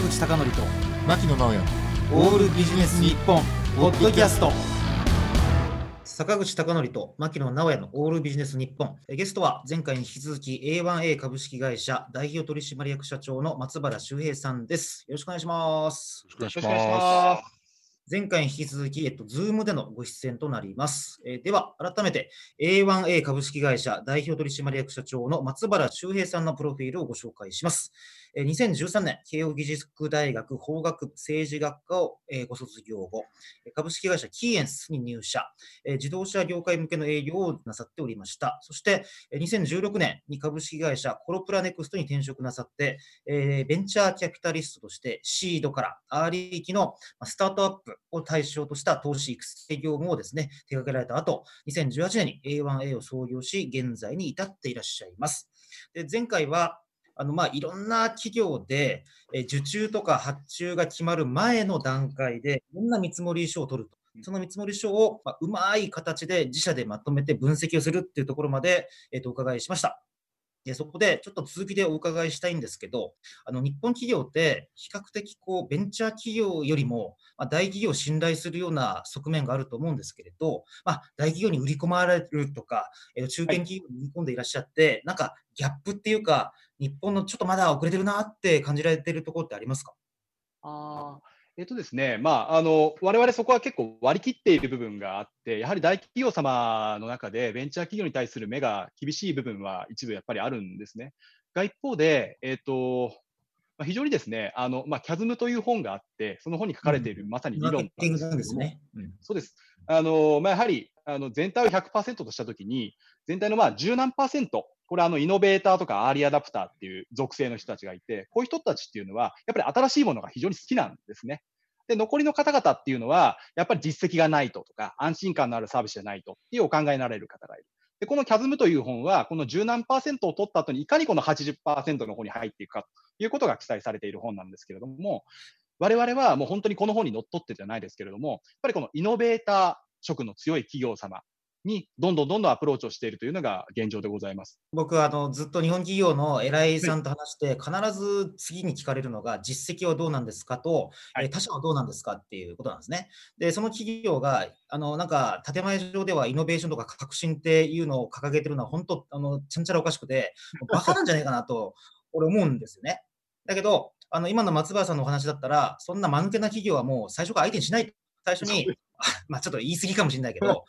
坂口孝則と牧野直哉オールビジネス日本ポッドキャスト。坂口孝則と牧野直哉のオールビジネス日本。ゲストは前回に引き続き A1A 株式会社代表取締役社長の松原修平さんです。よろしくお願いします。よろしくお願いします。前回に引き続き、Zoom でのご出演となります。では、改めて A1A 株式会社代表取締役社長の松原修平さんのプロフィールをご紹介します。2013年、慶應義塾大学法学部政治学科をご卒業後、株式会社キーエンスに入社、自動車業界向けの営業をなさっておりました。そして、2016年に株式会社コロプラネクストに転職なさって、ベンチャーキャピタリストとしてシードからアーリー期のスタートアップを対象とした投資育成業務をですね、手掛けられた後、2018年に A1A を創業し、現在に至っていらっしゃいます。で、前回は、いろんな企業で、受注とか発注が決まる前の段階で、いろんな見積書を取ると。その見積書を、うまい形で自社でまとめて分析をするっていうところまで、お伺いしました。で、そこでちょっと続きでお伺いしたいんですけど、日本企業って比較的ベンチャー企業よりも大企業を信頼するような側面があると思うんですけれど、大企業に売り込まれるとか、中堅企業に売り込んでいらっしゃって、はい、なんかギャップっていうか、日本のちょっとまだ遅れてるなって感じられてるところってありますか？我々そこは結構割り切っている部分があって、やはり大企業様の中でベンチャー企業に対する目が厳しい部分は一部やっぱりあるんですね。が一方で、非常にですね、CASM という本があって、その本に書かれている、まさに理論なんですね。そうです。やはり全体を 100% としたときに、全体の10何%、これイノベーターとかアーリーアダプターっていう属性の人たちがいて、こういう人たちっていうのは、やっぱり新しいものが非常に好きなんですね。で、残りの方々っていうのは、やっぱり実績がないととか、安心感のあるサービスじゃないとっていうお考えになられる方がいる。で、このCASMという本は、この10何%を取った後に、いかにこの 80% の方に入っていくかということが記載されている本なんですけれども、我々はもう本当にこの本にのっとってじゃないですけれども、やっぱりこのイノベーター色の強い企業様にどんどんアプローチをしているというのが現状でございます。僕はずっと日本企業の偉いさんと話して、必ず次に聞かれるのが、実績はどうなんですかと、他社はどうなんですかっていうことなんですね。で、その企業が、なんか建前上ではイノベーションとか革新っていうのを掲げてるのは、本当、ちゃんちゃらおかしくて、バカなんじゃないかなと、俺思うんですよね。だけど、今の松原さんのお話だったら、そんな間抜けな企業はもう最初から相手にしない。最初に、ちょっと言い過ぎかもしれないけど、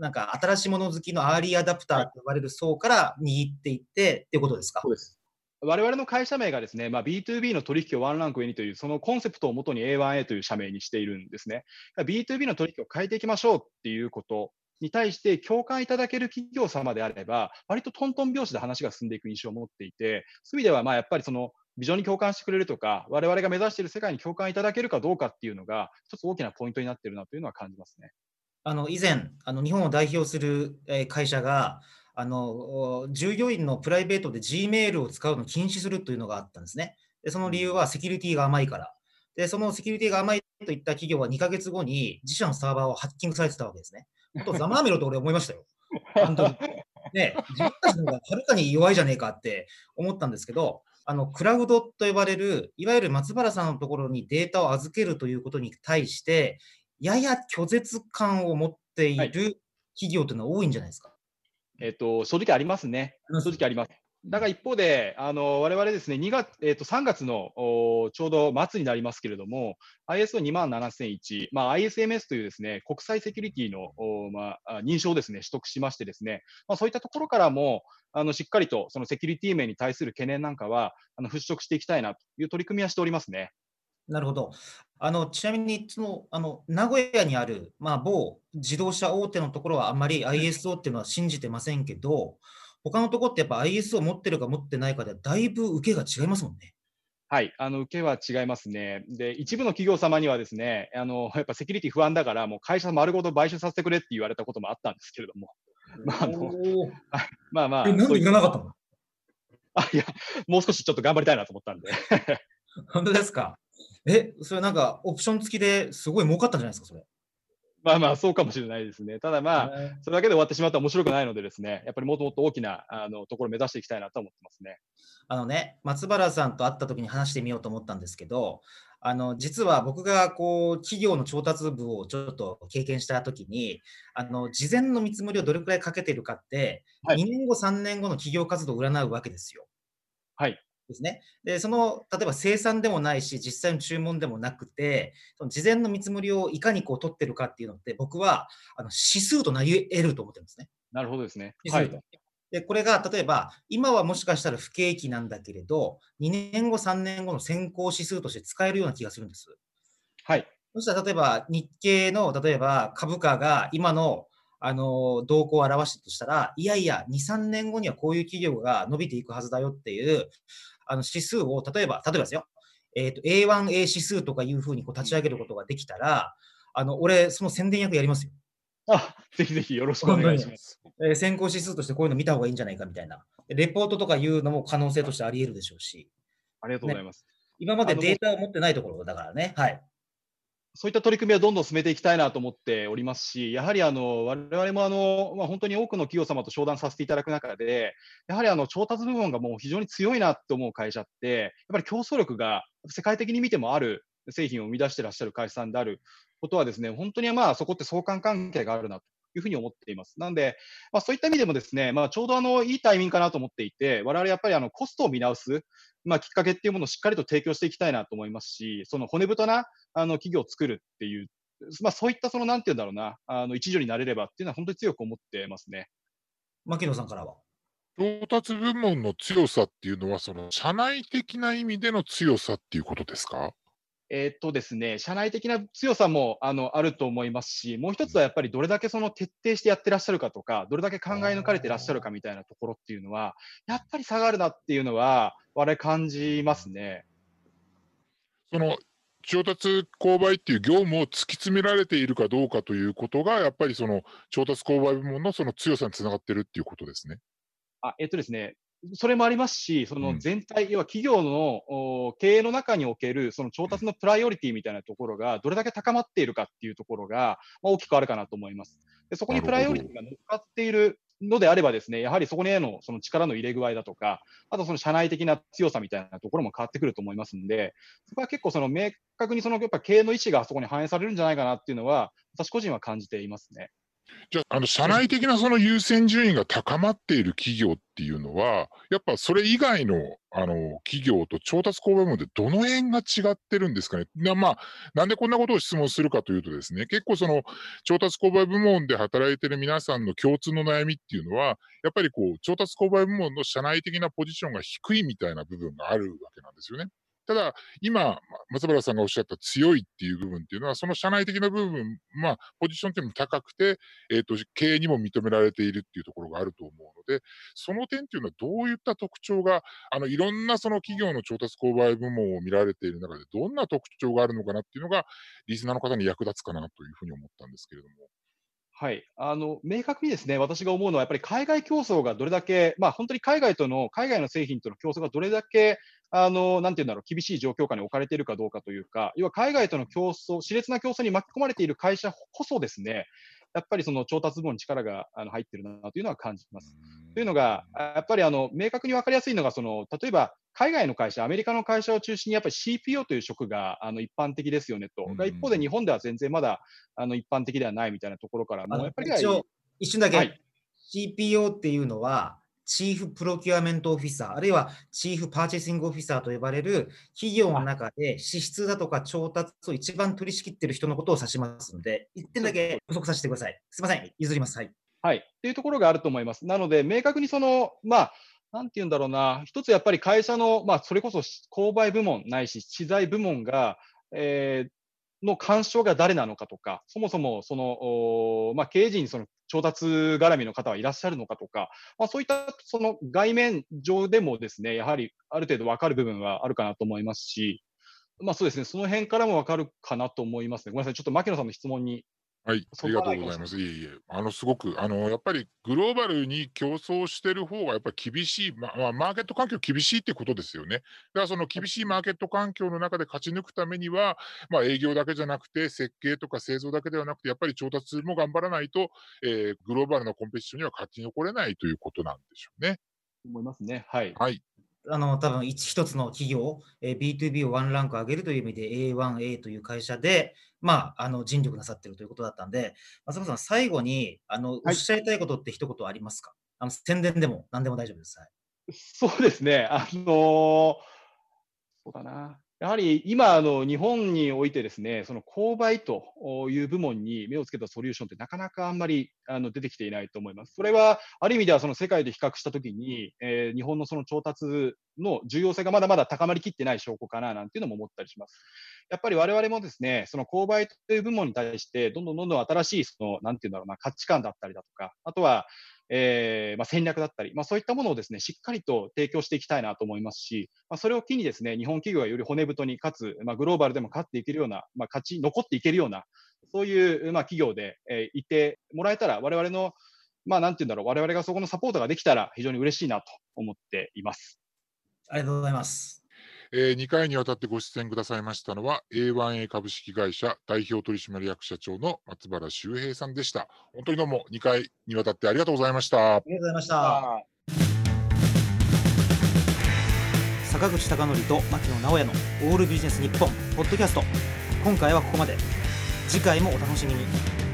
なんか新しいもの好きのアーリーアダプターと呼ばれる層から握っていってということですか？そうです。我々の会社名がですね、B2B の取引をワンランク上にというそのコンセプトをもとに A1A という社名にしているんですね。 B2B の取引を変えていきましょうっていうことに対して共感いただける企業様であれば割とトントン拍子で話が進んでいく印象を持っていて、そういう意味ではやっぱりそのビジョンに共感してくれるとか我々が目指している世界に共感いただけるかどうかっていうのが一つ大きなポイントになっているなというのは感じますね。以前日本を代表する会社が従業員のプライベートで G メールを使うのを禁止するというのがあったんですね。で、その理由はセキュリティが甘いから。で、そのセキュリティが甘いといった企業は2ヶ月後に自社のサーバーをハッキングされてたわけですね。本当ざまあみろと俺思いましたよ。本当にね、自分たちの方がはるかに弱いじゃねえかって思ったんですけど、クラウドと呼ばれるいわゆる松原さんのところにデータを預けるということに対してやや拒絶感を持っている企業というのは多いんじゃないですか？正直ありますね。正直あります。だから一方で、我々ですね、3月のちょうど末になりますけれども、ISO27001、ISMS というですね、国際セキュリティの、認証をですね、取得しましてですね、そういったところからも、しっかりとそのセキュリティ面に対する懸念なんかは、払拭していきたいなという取り組みはしておりますね。なるほど。ちなみに名古屋にある、某自動車大手のところはあんまり ISO っていうのは信じてませんけど、他のところってやっぱ ISO を持ってるか持ってないかでだいぶ受けが違いますもんね。はい、受けは違いますね。で、一部の企業様にはですね、やっぱセキュリティ不安だからもう会社丸ごと買収させてくれって言われたこともあったんですけれども、なんで言わなかったの？いや、もう少しちょっと頑張りたいなと思ったんで。本当ですか？それなんかオプション付きですごい儲かったんじゃないですか、それ。まあまあそうかもしれないですね。ただまあそれだけで終わってしまったら面白くないのでですね、やっぱりもっともっと大きなところを目指していきたいなと思ってますね。松原さんと会った時に話してみようと思ったんですけど、実は僕がこう企業の調達部をちょっと経験した時に、事前の見積もりをどれくらいかけているかって、はい、2年後3年後の企業活動を占うわけですよ。はいですね。で、その例えば生産でもないし実際の注文でもなくて、その事前の見積もりをいかに取ってるかっていうのって、僕は指数となり得ると思ってるんですね。なるほどですね。はい。で、これが例えば今はもしかしたら不景気なんだけれど、2年後3年後の先行指数として使えるような気がするんです。はい。そしたら例えば日経の例えば株価が今の動向を表してとしたら、いやいや 2,3 年後にはこういう企業が伸びていくはずだよっていう指数を例えばですよ、A1A 指数とかいうふうに立ち上げることができたら、俺その宣伝役やりますよ。あ、ぜひぜひよろしくお願いします。先行指数としてこういうの見た方がいいんじゃないかみたいなレポートとかいうのも可能性としてあり得るでしょうし。ありがとうございます。ね、今までデータを持ってないところだからね。はい。そういった取り組みはどんどん進めていきたいなと思っておりますし、やはり我々も本当に多くの企業様と商談させていただく中で、やはり調達部門がもう非常に強いなと思う会社って、やっぱり競争力が世界的に見てもある製品を生み出していらっしゃる会社さんであることはですね、本当にまあそこって相関関係があるなというふうに思っています。なので、まあ、そういった意味でもですね、まあ、ちょうどいいタイミングかなと思っていて、我々やっぱりコストを見直す、まあ、きっかけっていうものをしっかりと提供していきたいなと思いますし、その骨太な企業を作るっていう、まあ、そういったなんていうんだろうな、一助になれればっていうのは本当に強く思ってますね。牧野さんからは。調達部門の強さっていうのは、社内的な意味での強さっていうことですか？ですね、社内的な強さもあると思いますし、もう一つはやっぱりどれだけ徹底してやってらっしゃるかとか、どれだけ考え抜かれてらっしゃるかみたいなところっていうのは、やっぱり差があるなっていうのは、我々感じますね。調達購買っていう業務を突き詰められているかどうかということが、やっぱり調達購買部門の強さにつながってるっていうことですね。ですね、それもありますし、全体、要は企業の経営の中における調達のプライオリティみたいなところがどれだけ高まっているかっていうところが大きくあるかなと思います。で、そこにプライオリティが乗っかっているのであればですね、やはりそこへの力の入れ具合だとか、あと社内的な強さみたいなところも変わってくると思いますので、そこは結構明確にやっぱ経営の意思がそこに反映されるんじゃないかなっていうのは、私個人は感じていますね。じゃあ、社内的な優先順位が高まっている企業っていうのは、やっぱそれ以外の、企業と調達購買部門でどの辺が違ってるんですかね。まあ、なんでこんなことを質問するかというとですね、結構調達購買部門で働いてる皆さんの共通の悩みっていうのは、やっぱり調達購買部門の社内的なポジションが低いみたいな部分があるわけなんですよね。ただ、今、松原さんがおっしゃった強いっていう部分っていうのは、その社内的な部分、まあ、ポジションっていうのも高くて、経営にも認められているっていうところがあると思うので、その点っていうのはどういった特徴が、いろんな企業の調達購買部門を見られている中で、どんな特徴があるのかなっていうのが、リスナーの方に役立つかなというふうに思ったんですけれども。はい、明確にですね、私が思うのは、やっぱり海外競争がどれだけ、まあ、本当に海外の製品との競争がどれだけ、なんていうんだろう、厳しい状況下に置かれているかどうかというか、要は海外との競争、熾烈な競争に巻き込まれている会社こそですね、やっぱり調達部門に力が入っているなというのは感じます。というのが、やっぱり明確に分かりやすいのが、例えば海外の会社、アメリカの会社を中心にやっぱり CPO という職が一般的ですよねと、一方で日本では全然まだ一般的ではないみたいなところからも、やっぱり一瞬だけ、はい、CPO っていうのは、チーフプロキュアメントオフィサー、あるいはチーフパーチェシングオフィサーと呼ばれる企業の中で支出だとか調達を一番取り仕切っている人のことを指しますので、1点だけ補足させてください。すみません、譲ります。はい。はい。というところがあると思います。なので、明確になんていうんだろうな、一つやっぱり会社の、まあ、それこそ購買部門ないし、資材部門が、の干渉が誰なのかとか、そもそもまあ、経営陣に調達絡みの方はいらっしゃるのかとか、まあ、そういった外面上でもですね、やはりある程度分かる部分はあるかなと思いますし、まあ、そうですね、その辺からも分かるかなと思いますね。ごめんなさい、ちょっと牧野さんの質問にはい、ありがとうございます。いえいえ、すごくやっぱりグローバルに競争してる方がやっぱり厳しい、マーケット環境厳しいってことですよね。だからその厳しいマーケット環境の中で勝ち抜くためには、営業だけじゃなくて設計とか製造だけではなくてやっぱり調達も頑張らないと、グローバルなコンペティションには勝ち残れないということなんでしょうね。思いますね。はい。はい、多分一つの企業、B2B をワンランク上げるという意味で A1A という会社で、尽力なさっているということだったんで、松本さん、最後におっしゃりたいことって一言ありますか？宣伝でも何でも大丈夫です。はい、そうですね、そうだな、やはり今日本においてですね、その購買という部門に目をつけたソリューションってなかなかあんまり出てきていないと思います。それはある意味ではその世界で比較したときに、日本のその調達の重要性がまだまだ高まりきってない証拠かななんていうのも思ったりします。やっぱり我々もですね、その購買という部門に対してどんどん新しいそのなんていうんだろうな、価値観だったりだとか、あとは戦略だったり、そういったものをですね、しっかりと提供していきたいなと思いますし、それを機にですね、日本企業がより骨太にかつ、グローバルでも勝っていけるような、残っていけるような、そういう、企業で、いてもらえたら、我々の、なんていうんだろう、我々がそこのサポートができたら非常に嬉しいなと思っています。ありがとうございます。2回にわたってご出演くださいましたのは A1A 株式会社代表取締役社長の松原修平さんでした。本当にどうも2回にわたってありがとうございました。ありがとうございました。坂口孝則と牧野直哉のオールビジネス日本ポッドキャスト、今回はここまで。次回もお楽しみに。